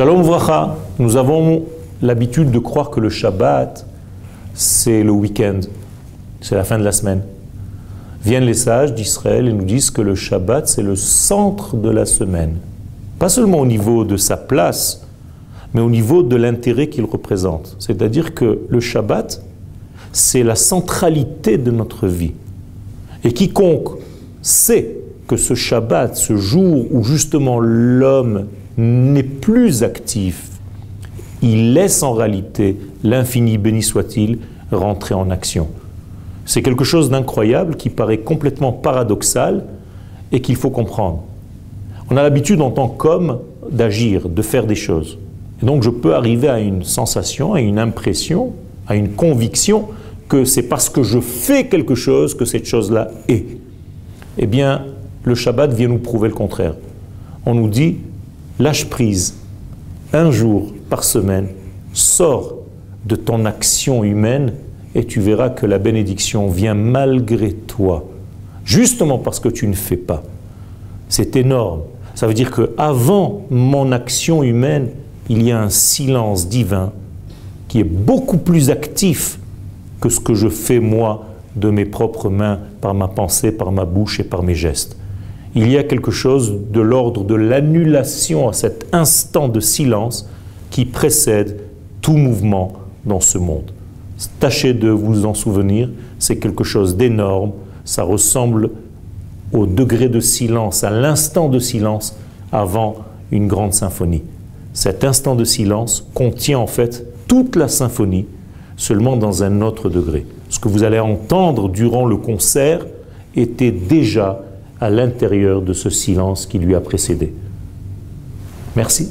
Shalom Vracha, nous avons l'habitude de croire que le Shabbat, c'est le week-end, c'est la fin de la semaine. Viennent les sages d'Israël et nous disent que le Shabbat, c'est le centre de la semaine. Pas seulement au niveau de sa place, mais au niveau de l'intérêt qu'il représente. C'est-à-dire que le Shabbat, c'est la centralité de notre vie. Et quiconque sait que ce Shabbat, ce jour où justement l'homme n'est plus actif, il laisse en réalité l'infini, béni soit-il, rentrer en action. C'est quelque chose d'incroyable qui paraît complètement paradoxal et qu'il faut comprendre. On a l'habitude en tant qu'homme d'agir, de faire des choses. Et donc je peux arriver à une sensation, à une impression, à une conviction que c'est parce que je fais quelque chose que cette chose-là est. Eh bien, le Shabbat vient nous prouver le contraire. On nous dit, lâche prise, un jour par semaine, sors de ton action humaine et tu verras que la bénédiction vient malgré toi, justement parce que tu ne fais pas. C'est énorme. Ça veut dire qu'avant mon action humaine, il y a un silence divin qui est beaucoup plus actif que ce que je fais moi de mes propres mains, par ma pensée, par ma bouche et par mes gestes. Il y a quelque chose de l'ordre de l'annulation à cet instant de silence qui précède tout mouvement dans ce monde. Tâchez de vous en souvenir, c'est quelque chose d'énorme, ça ressemble au degré de silence, à l'instant de silence avant une grande symphonie. Cet instant de silence contient en fait toute la symphonie, seulement dans un autre degré. Ce que vous allez entendre durant le concert était déjà à l'intérieur de ce silence qui lui a précédé. Merci.